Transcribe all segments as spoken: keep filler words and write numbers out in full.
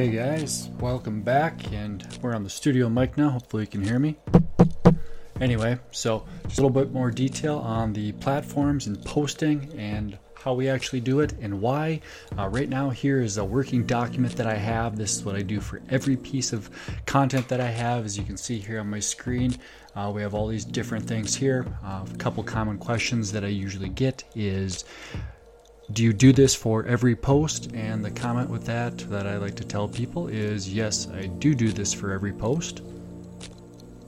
Okay guys, welcome back, and we're on the studio mic now. Hopefully you can hear me. Anyway, so just a little bit more detail on the platforms and posting and how we actually do it and why. Uh, right now here is a working document that I have. This is what I do for every piece of content that I have. As you can see here on my screen, uh, we have all these different things here. Uh, a couple common questions that I usually get is, do you do this for every post? And the comment with that that I like to tell people is, yes, I do do this for every post.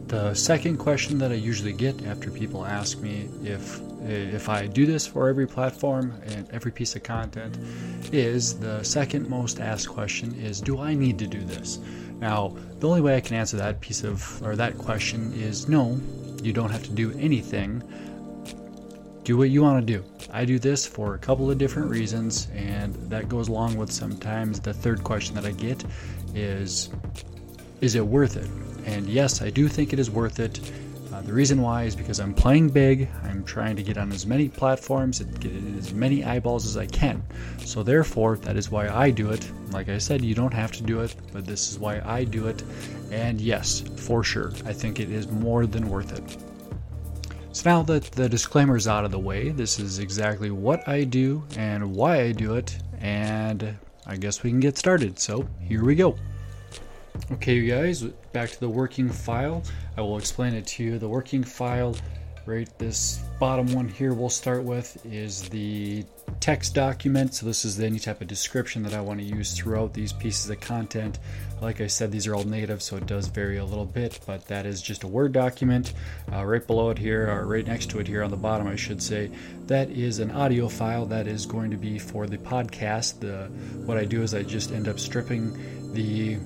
The second question that I usually get after people ask me if if I do this for every platform and every piece of content is, the second most asked question is, do I need to do this? Now, the only way I can answer that piece of or that question is no, you don't have to do anything. Do what you want to do. I do this for a couple of different reasons, and that goes along with sometimes the third question that I get is, is it worth it? And yes, I do think it is worth it. Uh, the reason why is because I'm playing big. I'm trying to get on as many platforms and get as many eyeballs as I can. So therefore, that is why I do it. Like I said, you don't have to do it, but this is why I do it. And yes, for sure, I think it is more than worth it. So now that the disclaimer is out of the way, this is exactly what I do and why I do it. And I guess we can get started. So here we go. Okay, you guys, back to the working file. I will explain it to you. The working file, right, this bottom one here we'll start with is the text document. So this is any type of description that I want to use throughout these pieces of content. Like I said, these are all native, so it does vary a little bit, but that is just a Word document. Uh, right below it here, or right next to it here on the bottom, I should say, that is an audio file that is going to be for the podcast. The what I do is I just end up stripping the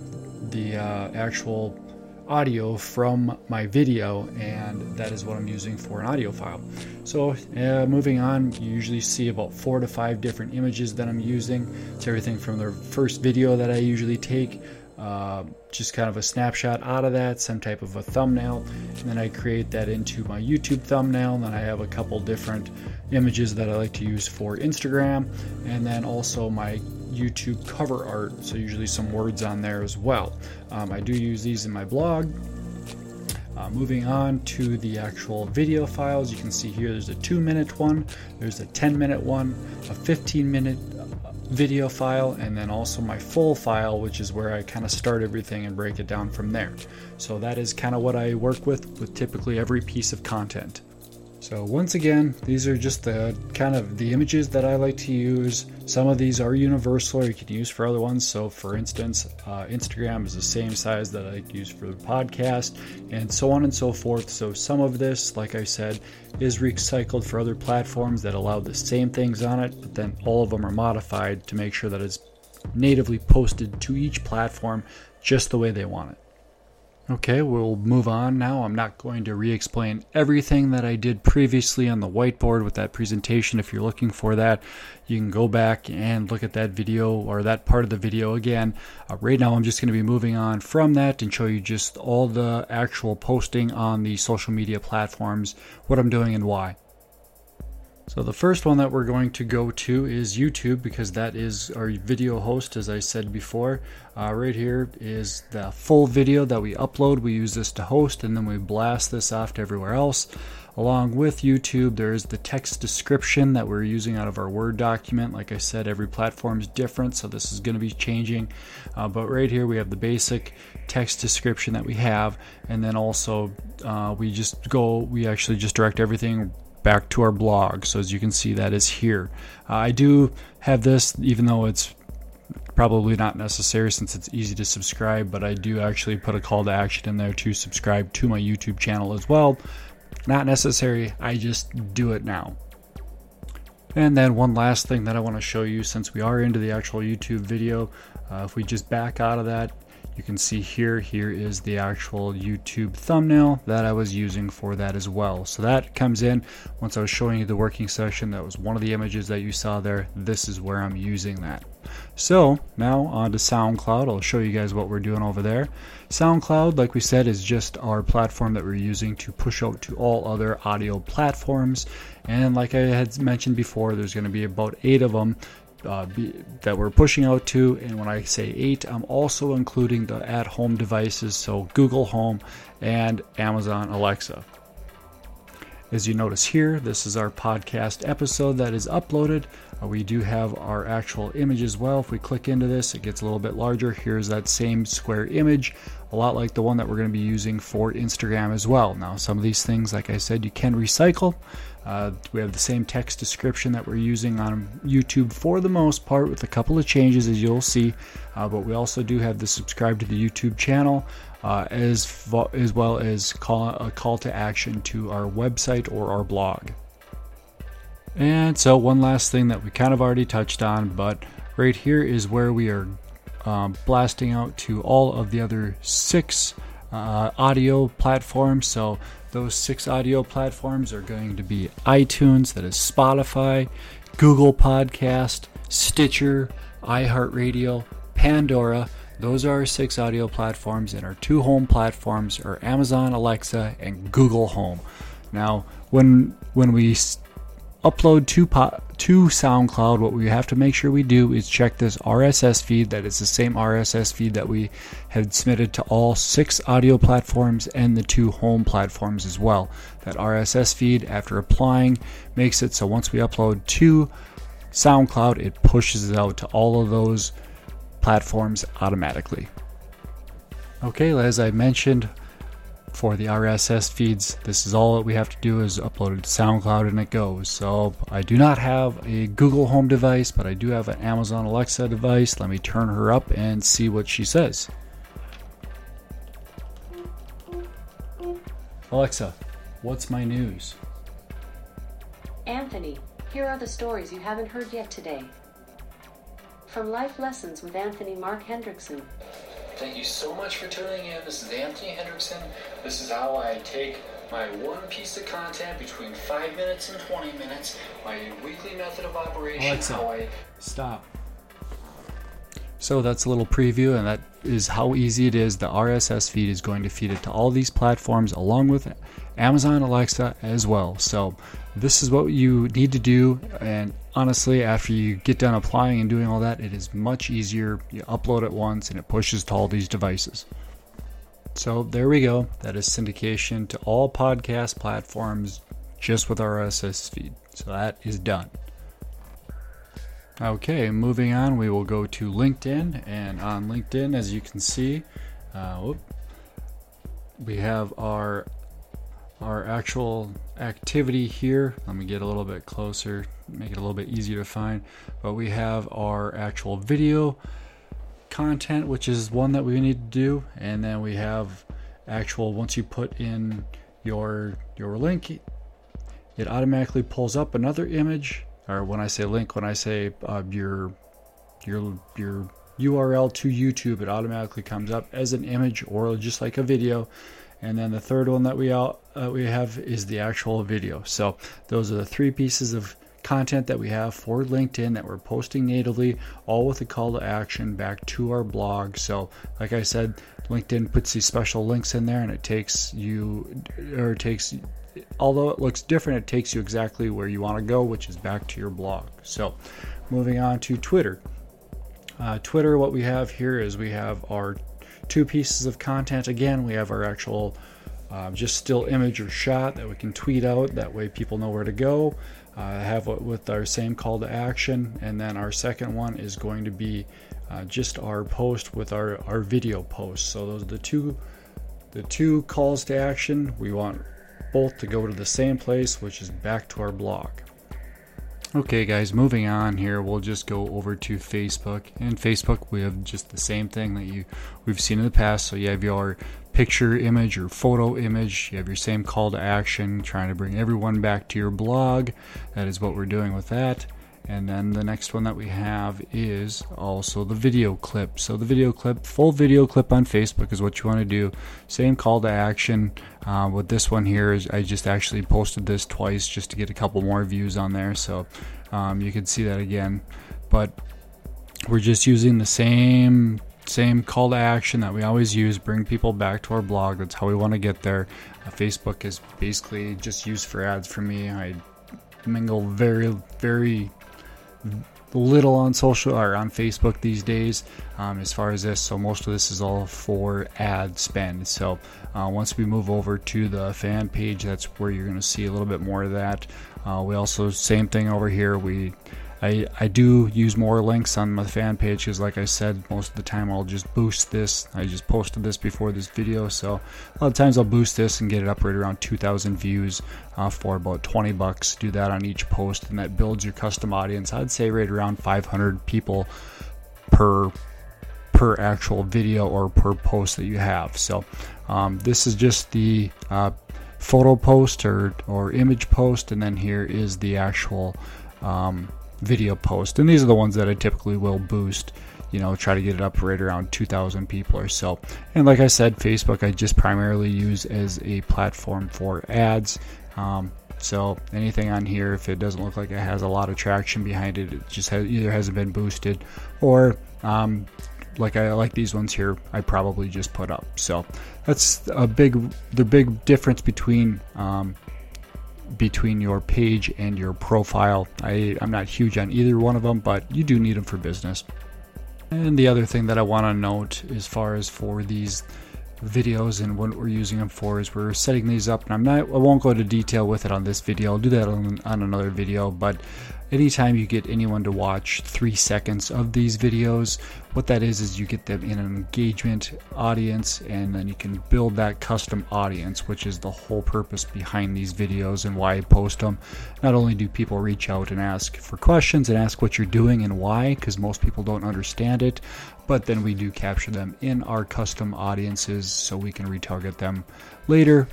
the uh, actual audio from my video, and that is what I'm using for an audio file. So uh, moving on, you usually see about four to five different images that I'm using. It's everything from the first video that I usually take, uh, just kind of a snapshot out of that, some type of a thumbnail, and then I create that into my YouTube thumbnail, and then I have a couple different images that I like to use for Instagram, and then also my YouTube cover art, so usually some words on there as well. Um, I do use these in my blog. Uh, moving on to the actual video files, you can see here there's a two minute one, there's a ten minute one, a fifteen minute video file, and then also my full file, which is where I kind of start everything and break it down from there. So that is kind of what I work with with typically every piece of content. So once again, these are just the kind of the images that I like to use. Some of these are universal, or you can use for other ones. So for instance, uh, Instagram is the same size that I use for the podcast, and so on and so forth. So some of this, like I said, is recycled for other platforms that allow the same things on it, but then all of them are modified to make sure that it's natively posted to each platform just the way they want it. Okay, we'll move on now. I'm not going to re-explain everything that I did previously on the whiteboard with that presentation. If you're looking for that, you can go back and look at that video or that part of the video again. Uh, right now, I'm just going to be moving on from that and show you just all the actual posting on the social media platforms, what I'm doing and why. So the first one that we're going to go to is YouTube, because that is our video host, as I said before. Uh, right here is the full video that we upload. We use this to host, and then we blast this off to everywhere else. Along with YouTube, there is the text description that we're using out of our Word document. Like I said, every platform is different, so this is going to be changing. Uh, but right here we have the basic text description that we have, and then also uh, we just go, we actually just direct everything back to our blog. So as you can see, that is here. Uh, I do have this, even though it's probably not necessary since it's easy to subscribe, but I do actually put a call to action in there to subscribe to my YouTube channel as well. Not necessary, I just do it now. And then one last thing that I want to show you, since we are into the actual YouTube video, uh, if we just back out of that, you can see here, here is the actual YouTube thumbnail that I was using for that as well. So that comes in, once I was showing you the working session, that was one of the images that you saw there. This is where I'm using that. So now on to SoundCloud. I'll show you guys what we're doing over there. SoundCloud, like we said, is just our platform that we're using to push out to all other audio platforms. And like I had mentioned before, there's going to be about eight of them. uh, be, that we're pushing out to. And when I say eight, I'm also including the at-home devices, so Google Home and Amazon Alexa. As you notice here, this is our podcast episode that is uploaded. Uh, we do have our actual image as well. If we click into this, it gets a little bit larger. Here's that same square image, a lot like the one that we're going to be using for Instagram as well. Now, some of these things, like I said, you can recycle. Uh, we have the same text description that we're using on YouTube for the most part, with a couple of changes, as you'll see. Uh, but we also do have the subscribe to the YouTube channel, uh, as fo- as well as call, a call to action to our website or our blog. And so one last thing that we kind of already touched on, but right here is where we are um, blasting out to all of the other six uh, audio platforms. So those six audio platforms are going to be iTunes, that is Spotify, Google Podcast, Stitcher, iHeartRadio, Pandora. Those are our six audio platforms, and our two home platforms are Amazon Alexa and Google Home. Now, when when we upload to, po- to SoundCloud, what we have to make sure we do is check this R S S feed, that is the same R S S feed that we had submitted to all six audio platforms and the two home platforms as well. That R S S feed, after applying, makes it so once we upload to SoundCloud, it pushes it out to all of those platforms automatically. Okay, as I mentioned, for the R S S feeds, this is all that we have to do is upload it to SoundCloud and it goes. So I do not have a Google Home device, but I do have an Amazon Alexa device. Let me turn her up and see what she says. Alexa, what's my news? Anthony, here are the stories you haven't heard yet today. From Life Lessons with Anthony Mark Hendrickson. Thank you so much for tuning in. This is Anthony Hendrickson. This is how I take my one piece of content between five minutes and twenty minutes, my weekly method of operation. Alexa, how I... stop. So that's a little preview, and that is how easy it is. The R S S feed is going to feed it to all these platforms along with Amazon Alexa as well. So this is what you need to do, and honestly, after you get done applying and doing all that, it is much easier. You upload it once and it pushes to all these devices. So there we go. That is syndication to all podcast platforms just with our R S S feed. So that is done. Okay, moving on, we will go to LinkedIn. And on LinkedIn, as you can see, uh, whoop, we have our our actual activity here. Let me get a little bit closer, make it a little bit easier to find. But we have our actual video content, which is one that we need to do, and then we have actual, once you put in your your link, it automatically pulls up another image. Or when I say link, when I say uh, your your your U R L to YouTube, it automatically comes up as an image or just like a video. And then the third one that we out, uh, we have is the actual video. So those are the three pieces of content that we have for LinkedIn that we're posting natively, all with a call to action back to our blog. So like I said, LinkedIn puts these special links in there, and it takes you, or it takes, although it looks different, it takes you exactly where you want to go, which is back to your blog. So moving on to Twitter. Uh, Twitter, what we have here is we have our two pieces of content. Again, we have our actual uh, just still image or shot that we can tweet out, that way people know where to go. Uh, have it with our same call to action, and then our second one is going to be uh, just our post with our our video post. So those are the two the two calls to action. We want both to go to the same place, which is back to our blog. Okay guys, moving on here, we'll just go over to Facebook. And Facebook, we have just the same thing that you we've seen in the past. So you have your picture image or photo image, you have your same call to action, trying to bring everyone back to your blog. That is what we're doing with that. And then the next one that we have is also the video clip. So the video clip, full video clip on Facebook is what you want to do. Same call to action. Uh, with this one here is I just actually posted this twice just to get a couple more views on there. So um, you can see that again. But we're just using the same same call to action that we always use, bring people back to our blog. That's how we want to get there. Uh, Facebook is basically just used for ads for me. I mingle very, very little on social or on Facebook these days um, as far as this. So most of this is all for ad spend. So uh, once we move over to the fan page, that's where you're going to see a little bit more of that. Uh, we also, same thing over here. We I, I do use more links on my fan page because, like I said, most of the time I'll just boost this. I just posted this before this video, so a lot of times I'll boost this and get it up right around two thousand views uh, for about twenty bucks. Do that on each post, and that builds your custom audience. I'd say right around five hundred people per per actual video or per post that you have. So um, this is just the uh, photo post or, or image post, and then here is the actual um video post, and these are the ones that I typically will boost, you know, try to get it up right around two thousand people or so. And like I said, Facebook I just primarily use as a platform for ads, um, so anything on here, if it doesn't look like it has a lot of traction behind it, it just has, either hasn't been boosted or um, like I like these ones here, I probably just put up. So that's a big the big difference between um, between your page and your profile. I, I'm not huge on either one of them, but you do need them for business. And the other thing that I want to note as far as for these videos and what we're using them for is we're setting these up, and I'm not, I won't go into detail with it on this video. I'll do that on, on another video, but anytime you get anyone to watch three seconds of these videos, what that is is you get them in an engagement audience, and then you can build that custom audience, which is the whole purpose behind these videos and why I post them. Not only do people reach out and ask for questions and ask what you're doing and why, because most people don't understand it, but then we do capture them in our custom audiences so we can retarget them later,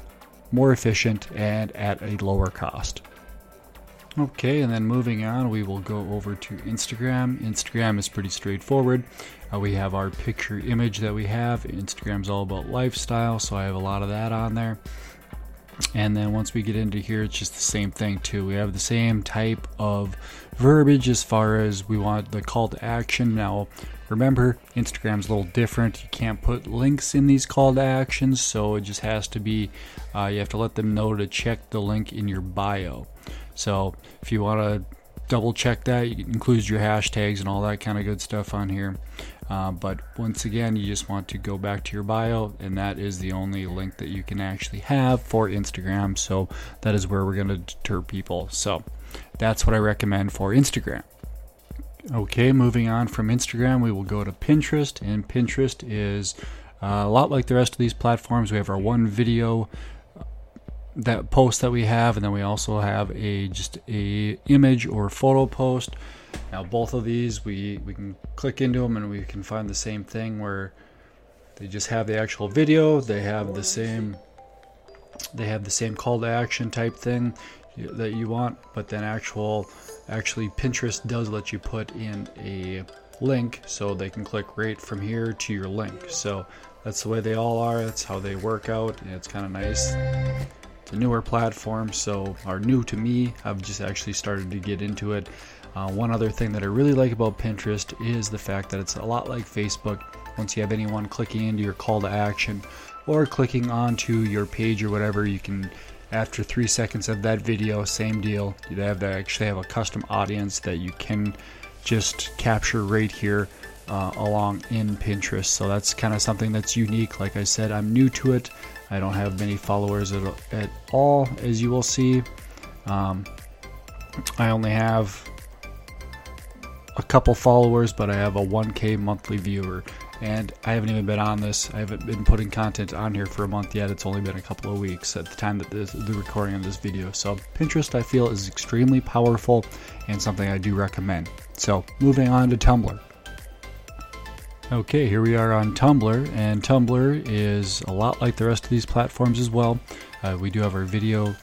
more efficient, and at a lower cost. Okay, and then moving on, we will go over to Instagram. Instagram is pretty straightforward. Uh, we have our picture image that we have. Instagram's all about lifestyle, so I have a lot of that on there. And then once we get into here, it's just the same thing too. We have the same type of verbiage as far as we want the call to action. Now, remember, Instagram's a little different. You can't put links in these call to actions, so it just has to be, uh, you have to let them know to check the link in your bio. So if you want to double check that, you can include your hashtags and all that kind of good stuff on here. Uh, but once again, you just want to go back to your bio, and that is the only link that you can actually have for Instagram. So that is where we're going to deter people. So that's what I recommend for Instagram. Okay, moving on from Instagram, we will go to Pinterest, and Pinterest is uh, a lot like the rest of these platforms. We have our one video that post that we have, and then we also have a just a image or photo post. Now both of these we we can click into them and we can find the same thing where they just have the actual video, they have the same they have the same call to action type thing that you want, but then actual actually Pinterest does let you put in a link, so they can click right from here to your link. So that's the way they all are, that's how they work out, and it's kind of nice. It's a newer platform, so are new to me. I've just actually started to get into it. Uh, one other thing that I really like about Pinterest is the fact that it's a lot like Facebook. Once you have anyone clicking into your call to action or clicking onto your page or whatever, you can, after three seconds of that video, same deal, you have to actually have a custom audience that you can just capture right here uh, along in Pinterest. So that's kind of something that's unique. Like I said, I'm new to it. I don't have many followers at, at all, as you will see. Um, I only have a couple followers, but I have a one K monthly viewer. And I haven't even been on this. I haven't been putting content on here for a month yet. It's only been a couple of weeks at the time that this, the recording of this video. So Pinterest, I feel, is extremely powerful and something I do recommend. So moving on to Tumblr. Okay, here we are on Tumblr, and Tumblr is a lot like the rest of these platforms as well. Uh, we do have our video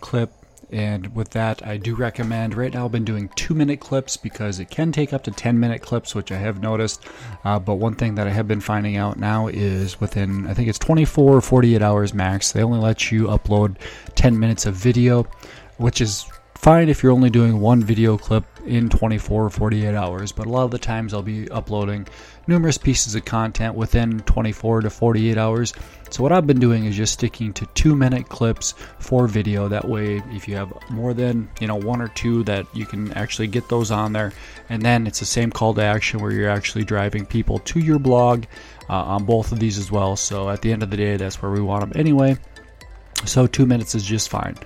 clip, and with that, I do recommend, right now I've been doing two-minute clips because it can take up to ten-minute clips, which I have noticed, uh, but one thing that I have been finding out now is within, I think it's twenty-four or forty-eight hours max, they only let you upload ten minutes of video, which is fine if you're only doing one video clip in twenty-four or forty-eight hours, but a lot of the times I'll be uploading numerous pieces of content within twenty-four to forty-eight hours. So what I've been doing is just sticking to two minute clips for video. That way, if you have more than, you know, one or two, that you can actually get those on there. And then it's the same call to action where you're actually driving people to your blog uh, on both of these as well. So at the end of the day, that's where we want them anyway. So two minutes is just fine.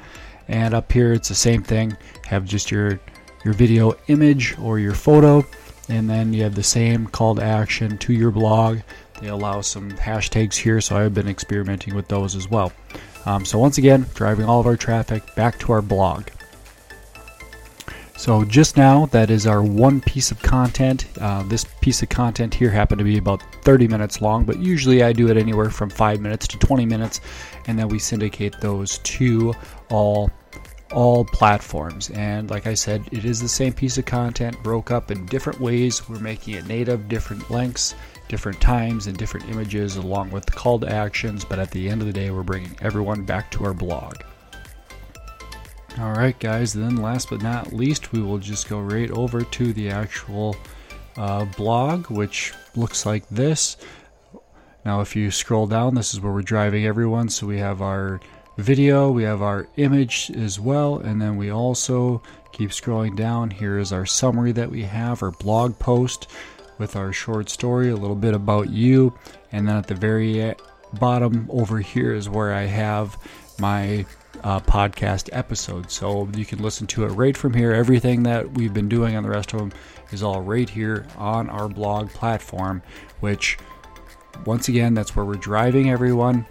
And up here, it's the same thing. Have just your, your video image or your photo. And then you have the same call to action to your blog. They allow some hashtags here, so I've been experimenting with those as well. Um, so once again, driving all of our traffic back to our blog. So just now, that is our one piece of content. Uh, this piece of content here happened to be about thirty minutes long, but usually I do it anywhere from five minutes to twenty minutes, and then we syndicate those to all all platforms. And like I said, it is the same piece of content broke up in different ways. We're making it native, different lengths, different times, and different images along with the call to actions. But at the end of the day, we're bringing everyone back to our blog. All right, guys, then last but not least, we will just go right over to the actual uh, blog, which looks like this. Now, if you scroll down, this is where we're driving everyone. So we have our video, we have our image as well, and then we also keep scrolling down. Here is our summary that we have, our blog post with our short story, a little bit about you, and then at the very bottom over here is where I have my uh, podcast episode, so you can listen to it right from here. Everything that we've been doing on the rest of them is all right here on our blog platform, which once again, that's where we're driving everyone.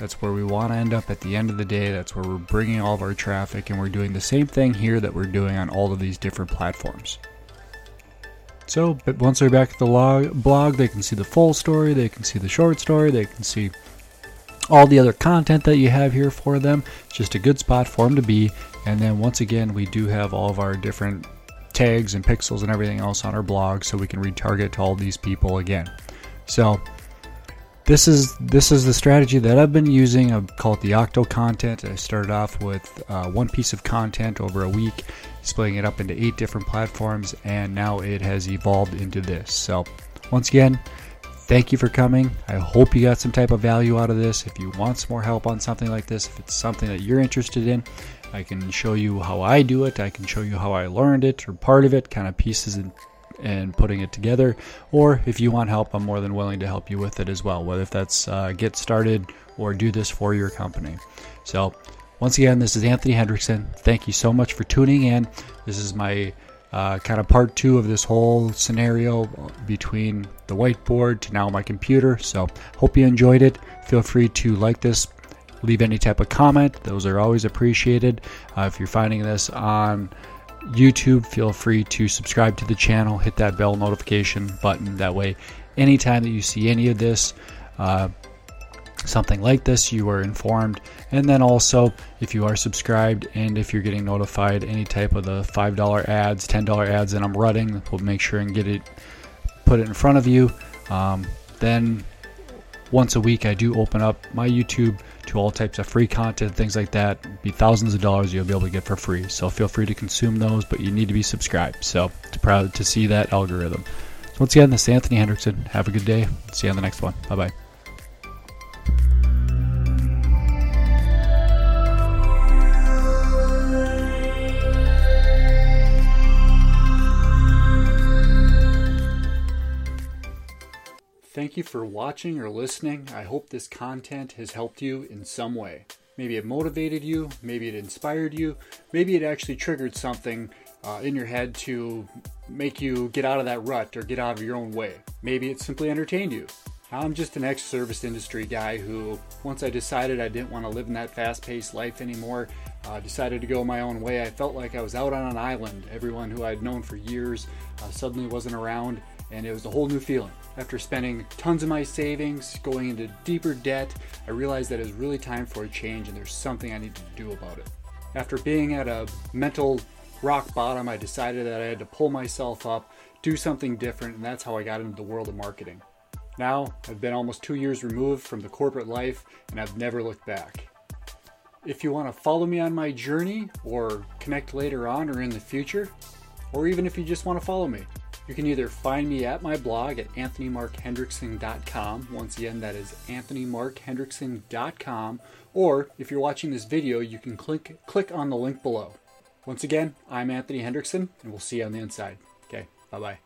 That's where we want to end up at the end of the day. That's where we're bringing all of our traffic, and we're doing the same thing here that we're doing on all of these different platforms. So, but once they're back at the log, blog, they can see the full story, they can see the short story, they can see all the other content that you have here for them. It's just a good spot for them to be. And then once again, we do have all of our different tags and pixels and everything else on our blog, so we can retarget to all these people again. So This is this is the strategy that I've been using. I call it the Octo-Content. I started off with uh, one piece of content over a week, splitting it up into eight different platforms, and now it has evolved into this. So once again, thank you for coming. I hope you got some type of value out of this. If you want some more help on something like this, if it's something that you're interested in, I can show you how I do it. I can show you how I learned it or part of it, kind of pieces and and putting it together. Or if you want help, I'm more than willing to help you with it as well, whether if that's uh, get started or do this for your company. So once again, this is Anthony Hendrickson. Thank you so much for tuning in. This is my uh, kind of part two of this whole scenario between the whiteboard to now my computer. So hope you enjoyed it. Feel free to like this, leave any type of comment. Those are always appreciated. Uh, if you're finding this on YouTube, feel free to subscribe to the channel, hit that bell notification button. That way, anytime that you see any of this, uh, something like this, you are informed. And then also, if you are subscribed and if you're getting notified any type of the five dollar ads, ten dollar ads that I'm running, we'll make sure and get it, put it in front of you. Um, then once a week, I do open up my YouTube to all types of free content, things like that. It'd be thousands of dollars you'll be able to get for free. So feel free to consume those, but you need to be subscribed. So it's proud to see that algorithm. So once again, this is Anthony Hendrickson. Have a good day. See you on the next one. Bye-bye. Thank you for watching or listening. I hope this content has helped you in some way. Maybe it motivated you, maybe it inspired you, maybe it actually triggered something uh, in your head to make you get out of that rut or get out of your own way. Maybe it simply entertained you. I'm just an ex-service industry guy who, once I decided I didn't want to live in that fast-paced life anymore, Uh, decided to go my own way. I felt like I was out on an island. Everyone who I'd known for years uh, suddenly wasn't around, and it was a whole new feeling. After spending tons of my savings, going into deeper debt, I realized that it was really time for a change, and there's something I need to do about it. After being at a mental rock bottom, I decided that I had to pull myself up, do something different, and that's how I got into the world of marketing. Now, I've been almost two years removed from the corporate life, and I've never looked back. If you want to follow me on my journey or connect later on or in the future, or even if you just want to follow me, you can either find me at my blog at anthony mark hendrickson dot com. Once again, that is anthony mark hendrickson dot com. Or if you're watching this video, you can click, click on the link below. Once again, I'm Anthony Hendrickson, and we'll see you on the inside. Okay, bye-bye.